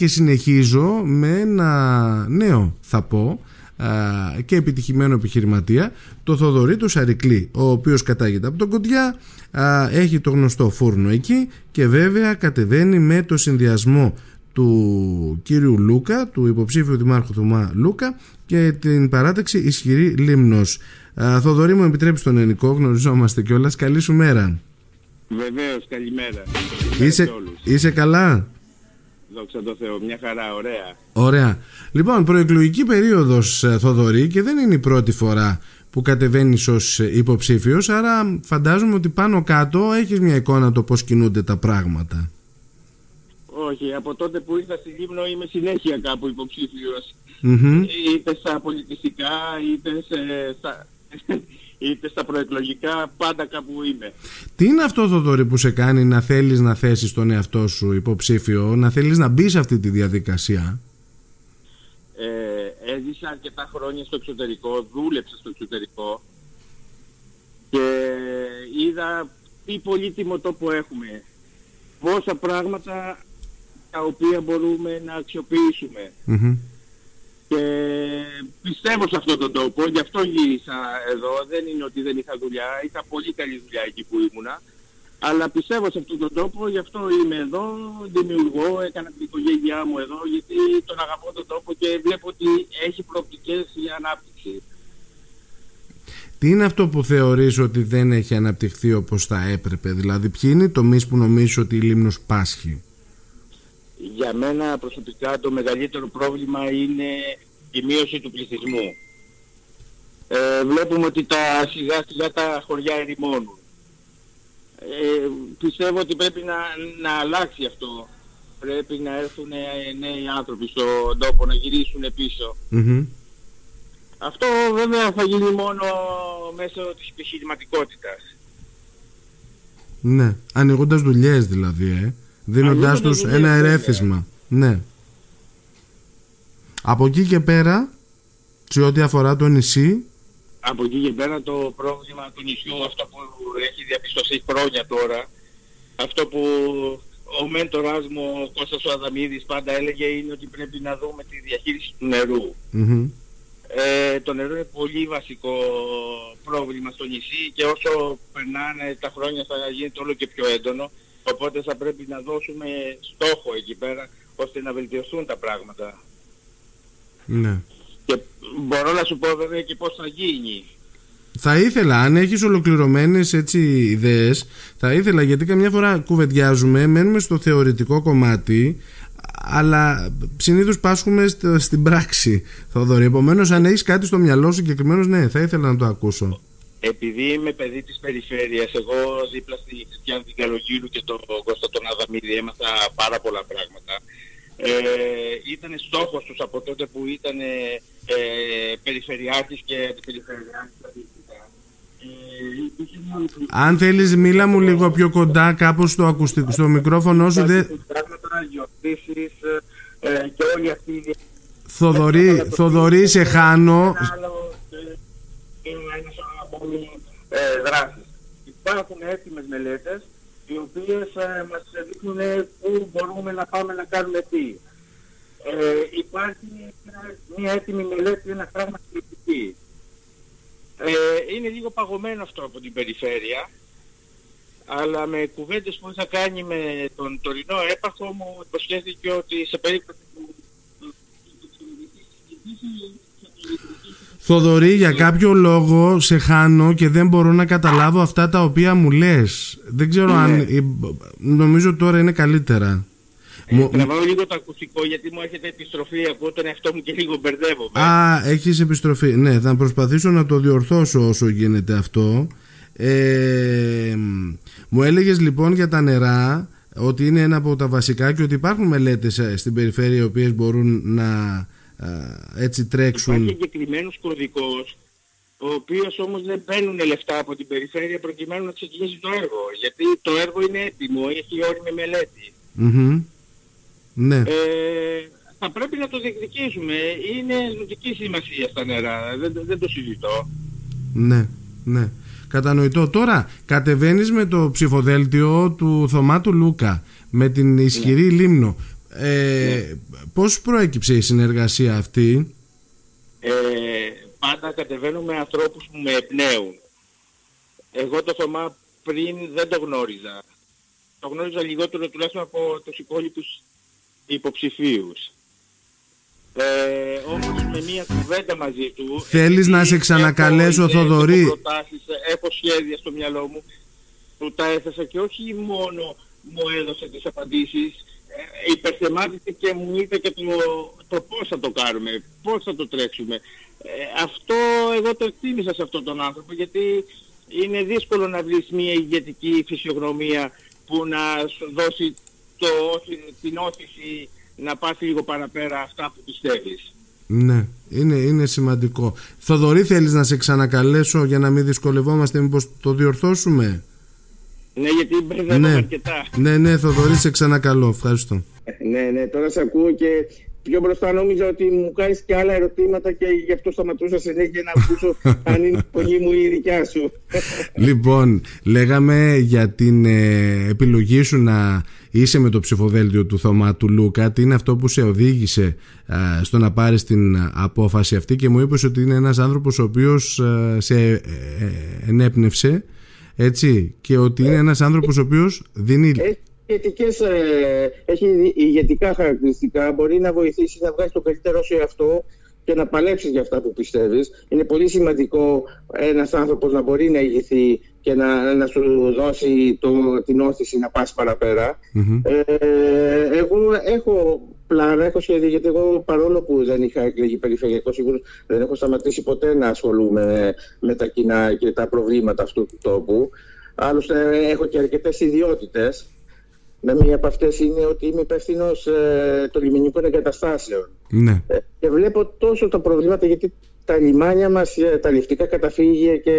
και συνεχίζω με ένα νέο, θα πω, και επιτυχημένο επιχειρηματία, το Θοδωρή του Σαρικλή, ο οποίος κατάγεται από τον Κοντιά, έχει το γνωστό φούρνο εκεί και βέβαια κατεβαίνει με το συνδυασμό του κύριου Λούκα, του υποψήφιου δημάρχου Θωμά Λούκα, και την παράταξη Ισχυρή Λήμνος. Θοδωρή μου, επιτρέπεις τον ελληνικό, γνωριζόμαστε κιόλας. Καλή σου μέρα. Βεβαίως, καλημέρα. Είσαι καλά? Δόξα τω Θεώ, μια χαρά, ωραία. Ωραία. Λοιπόν, προεκλογική περίοδος, Θοδωρή, και δεν είναι η πρώτη φορά που κατεβαίνεις ως υποψήφιος, άρα φαντάζομαι ότι πάνω κάτω έχεις μια εικόνα το πώς κινούνται τα πράγματα. Όχι, από τότε που ήρθα στη Λήμνο είμαι συνέχεια κάπου υποψήφιος. Mm-hmm. Είτε στα πολιτιστικά, είτε στα προεκλογικά, πάντα κάπου είμαι. Τι είναι αυτό, Θοδωρή, που σε κάνει να θέλεις να θέσεις τον εαυτό σου υποψήφιο, να θέλεις να μπεις σε αυτή τη διαδικασία? Έζησα αρκετά χρόνια στο εξωτερικό, δούλεψα στο εξωτερικό και είδα τι πολύτιμο τόπο έχουμε. Πόσα πράγματα τα οποία μπορούμε να αξιοποιήσουμε. Mm-hmm. Και πιστεύω σε αυτόν τον τόπο, γι' αυτό γύρισα εδώ, δεν είναι ότι δεν είχα δουλειά, είχα πολύ καλή δουλειά εκεί που ήμουνα, αλλά πιστεύω σε αυτόν τον τόπο, γι' αυτό είμαι εδώ, δημιουργώ, έκανα την οικογένειά μου εδώ, γιατί τον αγαπώ τον τόπο και βλέπω ότι έχει προοπτικές για ανάπτυξη. Τι είναι αυτό που θεωρείς ότι δεν έχει αναπτυχθεί όπως θα έπρεπε, δηλαδή ποιοι είναι οι τομείς που νομίζεις ότι η Λήμνος πάσχει? Για μένα προσωπικά το μεγαλύτερο πρόβλημα είναι η μείωση του πληθυσμού. Βλέπουμε ότι σιγά σιγά τα χωριά ερημώνουν. Πιστεύω ότι πρέπει να αλλάξει αυτό. Πρέπει να έρθουν νέοι άνθρωποι στον τόπο, να γυρίσουν πίσω. Mm-hmm. Αυτό βέβαια θα γίνει μόνο μέσω της επιχειρηματικότητας. Ναι, ανοίγοντας δουλειές δηλαδή, δίνοντάς τους ένα ερέθισμα. Ναι. Από εκεί και πέρα, σε ό,τι αφορά το νησί... Από εκεί και πέρα το πρόβλημα του νησιού, αυτό που έχει διαπιστωθεί χρόνια τώρα, αυτό που ο μέντορας μου, ο Κώστας ο Αδαμίδης, πάντα έλεγε, είναι ότι πρέπει να δούμε τη διαχείριση του νερού. Mm-hmm. Το νερό είναι πολύ βασικό πρόβλημα στο νησί και όσο περνάνε τα χρόνια θα γίνεται όλο και πιο έντονο, οπότε θα πρέπει να δώσουμε στόχο εκεί πέρα ώστε να βελτιωθούν τα πράγματα. Ναι. Και μπορώ να σου πω βέβαια και πώς θα γίνει. Θα ήθελα, αν έχεις ολοκληρωμένες έτσι ιδέες, θα ήθελα, γιατί καμιά φορά κουβεντιάζουμε, μένουμε στο θεωρητικό κομμάτι, αλλά συνήθως πάσχουμε στην πράξη, Θοδωρή. Επομένως, αν έχεις κάτι στο μυαλό σου συγκεκριμένος, ναι, θα ήθελα να το ακούσω. Επειδή είμαι παιδί της περιφέρειας, εγώ δίπλα στη Φιάνδη Καλογύλου και τον Κώστα τον Αδαμίδη έμαθα πάρα πολλά πράγματα. Ήταν στόχος τους από τότε που ήταν περιφερειάρχης και αντιπεριφερειάρχης. Αν θέλεις, μίλα μου λίγο πιο κοντά κάπως στο μικρόφωνο σου. Θοδωρή, σε χάνω. Υπάρχουν έτοιμες μελέτες οι οποίες μας δείχνουν πού μπορούμε να πάμε να κάνουμε τι. Υπάρχει μια έτοιμη μελέτη, ένα πράγμα σχετική. Είναι λίγο παγωμένο αυτό από την περιφέρεια, αλλά με κουβέντες που είχα κάνει με τον τωρινό έπαρχο μου υποσχέθηκε ότι σε περίπτωση που... Θοδωρή, για κάποιο λόγο σε χάνω και δεν μπορώ να καταλάβω αυτά τα οποία μου λες. Δεν ξέρω αν... Νομίζω τώρα είναι καλύτερα. Τραβάω λίγο το ακουστικό γιατί μου έρχεται επιστροφή, ακούω τον εαυτό μου και λίγο μπερδεύομαι. Α, έχεις επιστροφή. Ναι, θα προσπαθήσω να το διορθώσω όσο γίνεται αυτό. Μου έλεγες λοιπόν για τα νερά ότι είναι ένα από τα βασικά και ότι υπάρχουν μελέτες στην περιφέρεια οι οποίες μπορούν να... έτσι τρέξουν. Υπάρχει εγκεκριμένος κωδικός, ο οποίος όμως δεν παίρνουν λεφτά από την περιφέρεια προκειμένου να ξεκινήσει το έργο, γιατί το έργο είναι έτοιμο, έχει όριμη μελέτη. Mm-hmm. Ναι. Θα πρέπει να το διεκδικήσουμε, είναι ζωτική σημασία στα νερά, δεν το συζητώ. Ναι, ναι, κατανοητό. Τώρα κατεβαίνεις με το ψηφοδέλτιο του Θωμά του Λούκα, με την Ισχυρή Λήμνο. Πώς προέκυψε η συνεργασία αυτή? Πάντα κατεβαίνω με ανθρώπους που με εμπνέουν. Εγώ το Θωμά πριν δεν το γνώριζα. Το γνώριζα λιγότερο τουλάχιστον από τους υπόλοιπους υποψηφίους. Όμως με μία κουβέντα μαζί του... Θέλεις να σε ξανακαλέσω, Θοδωρή? Έχω σχέδια στο μυαλό μου, του τα έθεσα και όχι μόνο μου έδωσε τις απαντήσεις, υπερθεμάτισε και μου είπε και το πώς θα το κάνουμε, πώς θα το τρέξουμε. Αυτό εγώ το εκτίμησα σε αυτόν τον άνθρωπο, γιατί είναι δύσκολο να βρεις μια ηγετική φυσιογνωμία που να σου δώσει την όθηση να πάθει λίγο παραπέρα αυτά που πιστεύεις. Ναι, είναι σημαντικό. Θοδωρή, θέλεις να σε ξανακαλέσω για να μην δυσκολευόμαστε, μήπως το διορθώσουμε? Ναι, γιατί μπερδεύομαι αρκετά. Ναι, Θοδωρή, σε ξανακαλώ. Ευχαριστώ. Ναι, τώρα σε ακούω και πιο μπροστά νόμιζα ότι μου κάνεις και άλλα ερωτήματα και γι' αυτό σταματούσα συνέχεια να ακούσω αν είναι πολύ μου η δικιά σου. Λοιπόν, λέγαμε για την επιλογή σου να είσαι με το ψηφοδέλτιο του Θωμά του Λούκα. Τι είναι αυτό που σε οδήγησε στο να πάρεις την απόφαση αυτή? Και μου είπες ότι είναι ένας άνθρωπος ο οποίος σε ενέπνευσε, έτσι, και ότι είναι ένας άνθρωπος ο οποίος δίνει... Έχει ηγετικά χαρακτηριστικά, μπορεί να βοηθήσει να βγάλει το καλύτερό σου εαυτό και να παλέψεις για αυτά που πιστεύεις. Είναι πολύ σημαντικό ένας άνθρωπος να μπορεί να ηγηθεί και να σου δώσει την όθηση να πας παραπέρα. Mm-hmm. Εγώ έχω πλάνα, έχω σχέδια, γιατί εγώ παρόλο που δεν είχα εκλεγεί περιφερειακό σύμβουλο, δεν έχω σταματήσει ποτέ να ασχολούμαι με τα κοινά και τα προβλήματα αυτού του τόπου. Άλλωστε έχω και αρκετές ιδιότητες. Με μία από αυτές είναι ότι είμαι υπεύθυνος των λιμενικών εγκαταστάσεων. Ναι. Και βλέπω τόσο τα προβλήματα, γιατί τα λιμάνια μας, τα λιευτικά καταφύγια και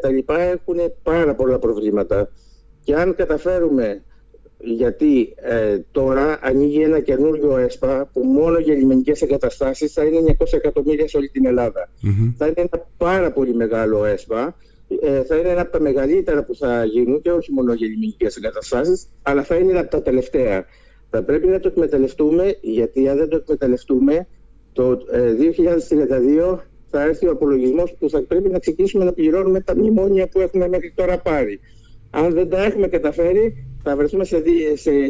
τα λοιπά έχουν πάρα πολλά προβλήματα. Και αν καταφέρουμε, γιατί τώρα ανοίγει ένα καινούριο ΕΣΠΑ που μόνο για λιμενικές εγκαταστάσεις θα είναι 900 εκατομμύρια σε όλη την Ελλάδα. Mm-hmm. Θα είναι ένα πάρα πολύ μεγάλο ΕΣΠΑ. Θα είναι ένα από τα μεγαλύτερα που θα γίνουν, και όχι μόνο για λιμινικές εγκαταστάσεις, αλλά θα είναι ένα από τα τελευταία. Θα πρέπει να το εκμεταλλευτούμε, γιατί αν δεν το εκμεταλλευτούμε, το 2032 θα έρθει ο απολογισμός που θα πρέπει να ξεκινήσουμε να πληρώνουμε τα μνημόνια που έχουμε μέχρι τώρα πάρει. Αν δεν τα έχουμε καταφέρει, θα βρεθούμε σε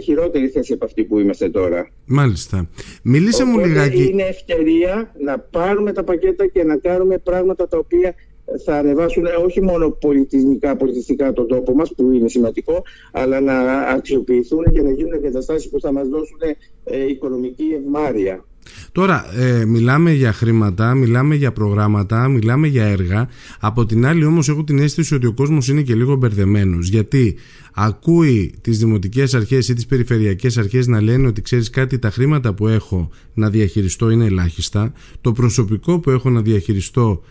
χειρότερη θέση από αυτή που είμαστε τώρα. Μάλιστα. Μίλησε μου λιγάκι. Είναι ευκαιρία να πάρουμε τα πακέτα και να κάνουμε πράγματα τα οποία θα ανεβάσουν όχι μόνο πολιτιστικά τον τόπο μας, που είναι σημαντικό, αλλά να αξιοποιηθούν και να γίνουν εγκαταστάσεις που θα μας δώσουν οικονομική ευμάρεια. Τώρα μιλάμε για χρήματα, μιλάμε για προγράμματα, μιλάμε για έργα. Από την άλλη όμως έχω την αίσθηση ότι ο κόσμος είναι και λίγο μπερδεμένος, γιατί ακούει τις δημοτικές αρχές ή τις περιφερειακές αρχές να λένε ότι, ξέρεις κάτι, τα χρήματα που έχω να διαχειριστώ είναι ελάχιστα, το προσωπικό που έχω να διαχειριστώ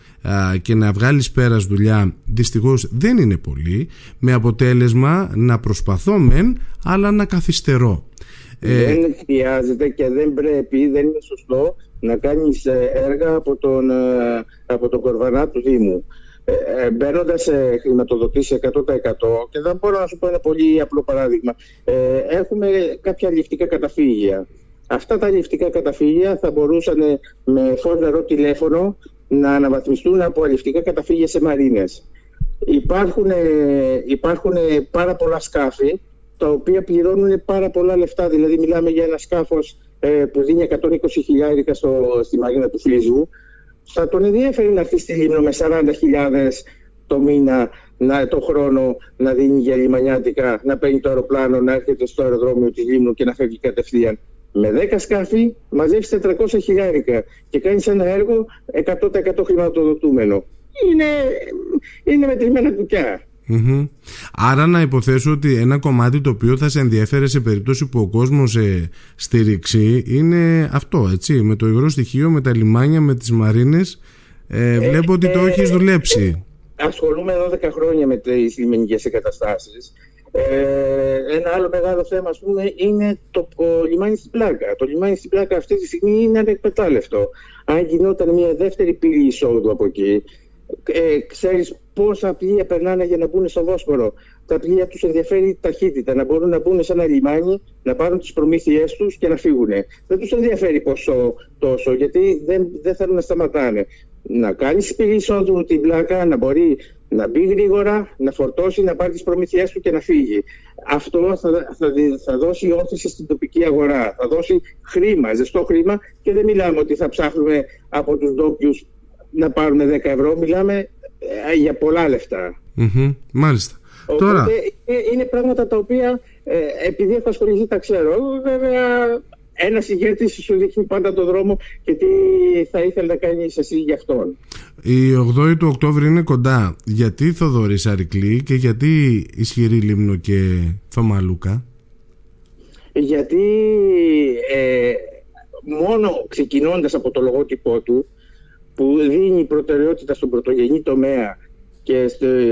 και να βγάλεις πέρας δουλειά δυστυχώς δεν είναι πολύ, με αποτέλεσμα να προσπαθώ μεν αλλά να καθυστερώ. Δεν χρειάζεται και δεν πρέπει, δεν είναι σωστό να κάνεις έργα από τον κορβανά του Δήμου. Μπαίνοντας σε χρηματοδοτήσεις 100%, και δεν μπορώ να σου πω ένα πολύ απλό παράδειγμα, έχουμε κάποια λιευτικά καταφύγια. Αυτά τα λιευτικά καταφύγια θα μπορούσαν με φοβερό τηλέφωνο να αναβαθμιστούν από λιευτικά καταφύγια σε μαρίνες. Υπάρχουν πάρα πολλά σκάφη τα οποία πληρώνουν πάρα πολλά λεφτά. Δηλαδή μιλάμε για ένα σκάφος που δίνει 120.000 στη μαρίνα του Φλίγου. Θα τον ενδιαφέρει να έρθει στη Λίμνο με 40.000 το μήνα, το χρόνο, να δίνει για λιμανιάτικα, να παίρνει το αεροπλάνο, να έρχεται στο αεροδρόμιο της Λίμνου και να φεύγει κατευθείαν. Με 10 σκάφη μαζεύεις 400.000 και κάνεις ένα έργο 100% χρηματοδοτούμενο. Είναι μετρημένα κουκιά. Mm-hmm. Άρα να υποθέσω ότι ένα κομμάτι το οποίο θα σε ενδιαφέρε σε περίπτωση που ο κόσμος στηρίξει είναι αυτό, έτσι, με το υγρό στοιχείο, με τα λιμάνια, με τις μαρίνες. Βλέπω ότι το έχεις δουλέψει. Ασχολούμαι 12 χρόνια με τις λιμενικές εγκαταστάσεις. Ένα άλλο μεγάλο θέμα, ας πούμε, είναι το λιμάνι στην Πλάκα. Το λιμάνι στην Πλάκα αυτή τη στιγμή είναι ανεκμετάλλευτο. Αν γινόταν μια δεύτερη πύλη εισόδου από εκεί, ξέρεις πόσα πλοία περνάνε για να μπουν στο Βόσπορο. τα πλοία τους ενδιαφέρει η ταχύτητα, να μπορούν να μπουν σε ένα λιμάνι, να πάρουν τις προμήθειές τους και να φύγουν. Δεν τους ενδιαφέρει πόσο τόσο, γιατί δεν θέλουν να σταματάνε. Να κάνει πίσω του την πλάκα, να μπορεί να μπει γρήγορα, να φορτώσει, να πάρει τις προμήθειές του και να φύγει. Αυτό θα δώσει όθηση στην τοπική αγορά, θα δώσει χρήμα, ζεστό χρήμα, και δεν μιλάμε ότι θα ψάχνουμε από τους ντόπιους να πάρουμε 10 ευρώ, μιλάμε για πολλά λεφτά. Μάλιστα. Οπότε τώρα, είναι πράγματα τα οποία επειδή έχω ασχοληθεί τα ξέρω. Βέβαια, ένας ηγέτης σου δείχνει πάντα τον δρόμο και τι θα ήθελε να κάνεις εσύ για αυτόν. Η 8η του Οκτώβρη είναι κοντά. Γιατί Θοδωρή Σαρικλή και γιατί Ισχυρή Λήμνο και Θωμά Λούκα? Γιατί μόνο ξεκινώντας από το λογότυπό του, που δίνει προτεραιότητα στον πρωτογενή τομέα και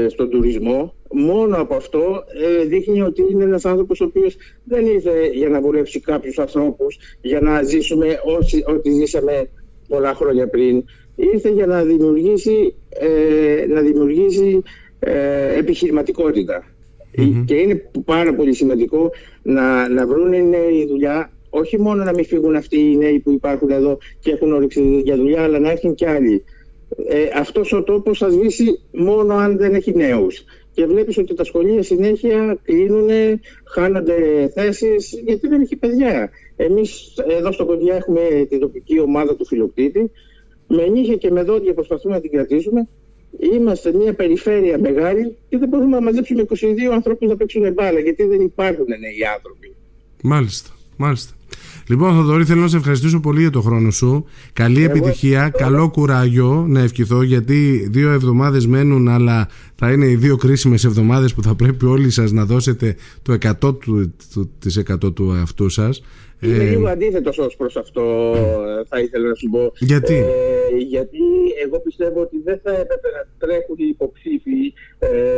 στον τουρισμό, μόνο από αυτό δείχνει ότι είναι ένας άνθρωπος ο οποίος δεν ήρθε για να βολεύσει κάποιους ανθρώπους, για να ζήσουμε ό,τι ζήσαμε πολλά χρόνια πριν. Ήρθε για να δημιουργήσει, επιχειρηματικότητα. Και είναι πάρα πολύ σημαντικό να βρουν οι νέοι δουλειά. Όχι μόνο να μην φύγουν αυτοί οι νέοι που υπάρχουν εδώ και έχουν όρεξη για δουλειά, αλλά να έρθουν και άλλοι. Αυτός ο τόπος θα σβήσει μόνο αν δεν έχει νέους. Και βλέπεις ότι τα σχολεία συνέχεια κλείνουν, χάνονται θέσεις, γιατί δεν έχει παιδιά. Εμείς εδώ στο Κοντιά έχουμε την τοπική ομάδα του Φιλοκτήτη. Με νύχια και με δόντια προσπαθούμε να την κρατήσουμε. Είμαστε μια περιφέρεια μεγάλη και δεν μπορούμε να μαζέψουμε 22 ανθρώπους να παίξουν μπάλα, γιατί δεν υπάρχουν νέοι άνθρωποι. Μάλιστα. Μάλιστα. Λοιπόν, Θοδωρή, θέλω να σε ευχαριστήσω πολύ για το χρόνο σου. Καλή επιτυχία, καλό κουράγιο να ευχηθώ, γιατί 2 εβδομάδες μένουν, αλλά θα είναι οι 2 κρίσιμες εβδομάδες που θα πρέπει όλοι σας να δώσετε το 100% του εαυτού σας. Είμαι λίγο αντίθετος ως προς αυτό, θα ήθελα να σου πω. Γιατί? Γιατί εγώ πιστεύω ότι δεν θα έπρεπε να τρέχουν οι υποψήφοι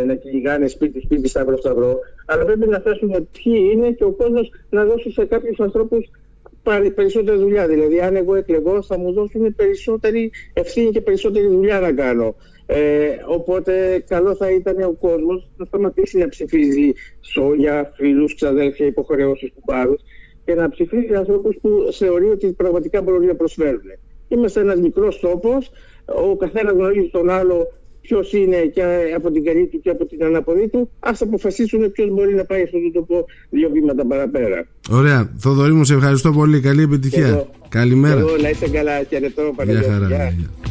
να κυνηγάνε σπίτι, σταυρό, αλλά πρέπει να θέσουν ποιοι είναι και ο κόσμος να δώσει σε κάποιους ανθρώπους περισσότερη δουλειά. Δηλαδή, αν εγώ εκλεγώ, θα μου δώσουν περισσότερη ευθύνη και περισσότερη δουλειά να κάνω. Οπότε, καλό θα ήταν ο κόσμος να σταματήσει να ψηφίζει σόγια, φίλους, ξαδέλφια, υποχρεώσεις που πάρουν, και να ψηφίζει ανθρώπους που θεωρεί ότι πραγματικά μπορούν να προσφέρουν. Είμαστε ένας μικρός τόπος, ο καθένας γνωρίζει τον άλλο ποιος είναι και από την καλή του και από την αναποδή του. Ας αποφασίσουν ποιος μπορεί να πάει στον τόπο 2 βήματα παραπέρα. Ωραία. Θοδωρή μου, σε ευχαριστώ πολύ. Καλή επιτυχία. Καλημέρα. Να είστε καλά. Χαιρετώ. Παρακαλώ.